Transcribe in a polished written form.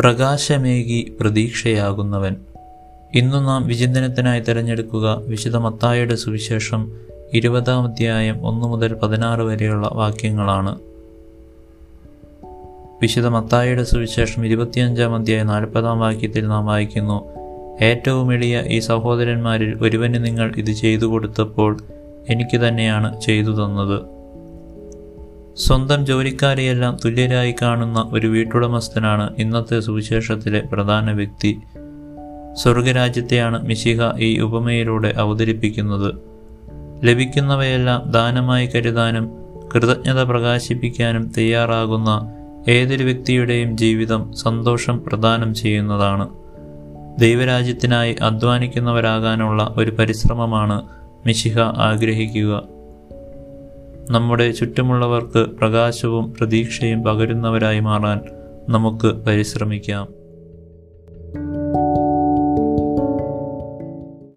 പ്രകാശമേകി പ്രതീക്ഷയാകുന്നവൻ. ഇന്നു നാം വിചിന്തനത്തിനായി തിരഞ്ഞെടുക്കുക വിശുദ്ധ മത്തായിയുടെ സുവിശേഷം 20-ാം അധ്യായം 1 മുതൽ 16 വരെയുള്ള വാക്യങ്ങളാണ്. വിശുദ്ധ മത്തായിയുടെ സുവിശേഷം 25-ാം അധ്യായം 40-ാം വാക്യത്തിൽ നാം വായിക്കുന്നു: ഏറ്റവും എളിയ ഈ സഹോദരന്മാരിൽ ഒരുവന് നിങ്ങൾ ഇത് ചെയ്തു കൊടുത്തപ്പോൾ എനിക്ക് തന്നെയാണ് ചെയ്തു തന്നത്. സ്വന്തം ജോലിക്കാരെയെല്ലാം തുല്യരായി കാണുന്ന ഒരു വീട്ടുടമസ്ഥനാണ് ഇന്നത്തെ സുവിശേഷത്തിലെ പ്രധാന വ്യക്തി. സ്വർഗരാജ്യത്തെയാണ് മിശിഹ ഈ ഉപമയിലൂടെ അവതരിപ്പിക്കുന്നത്. ലഭിക്കുന്നവയെല്ലാം ദാനമായി കരുതാനും കൃതജ്ഞത പ്രകാശിപ്പിക്കാനും തയ്യാറാകുന്ന ഏതൊരു വ്യക്തിയുടെയും ജീവിതം സന്തോഷം പ്രദാനം ചെയ്യുന്നതാണ്. ദൈവരാജ്യത്തിനായി അധ്വാനിക്കുന്നവരാകാനുള്ള ഒരു പരിശ്രമമാണ് മിശിഹ ആഗ്രഹിക്കുക. നമ്മുടെ ചുറ്റുമുള്ളവർക്ക് പ്രകാശവും പ്രതീക്ഷയും പകരുന്നവരായി മാറാൻ നമുക്ക് പരിശ്രമിക്കാം.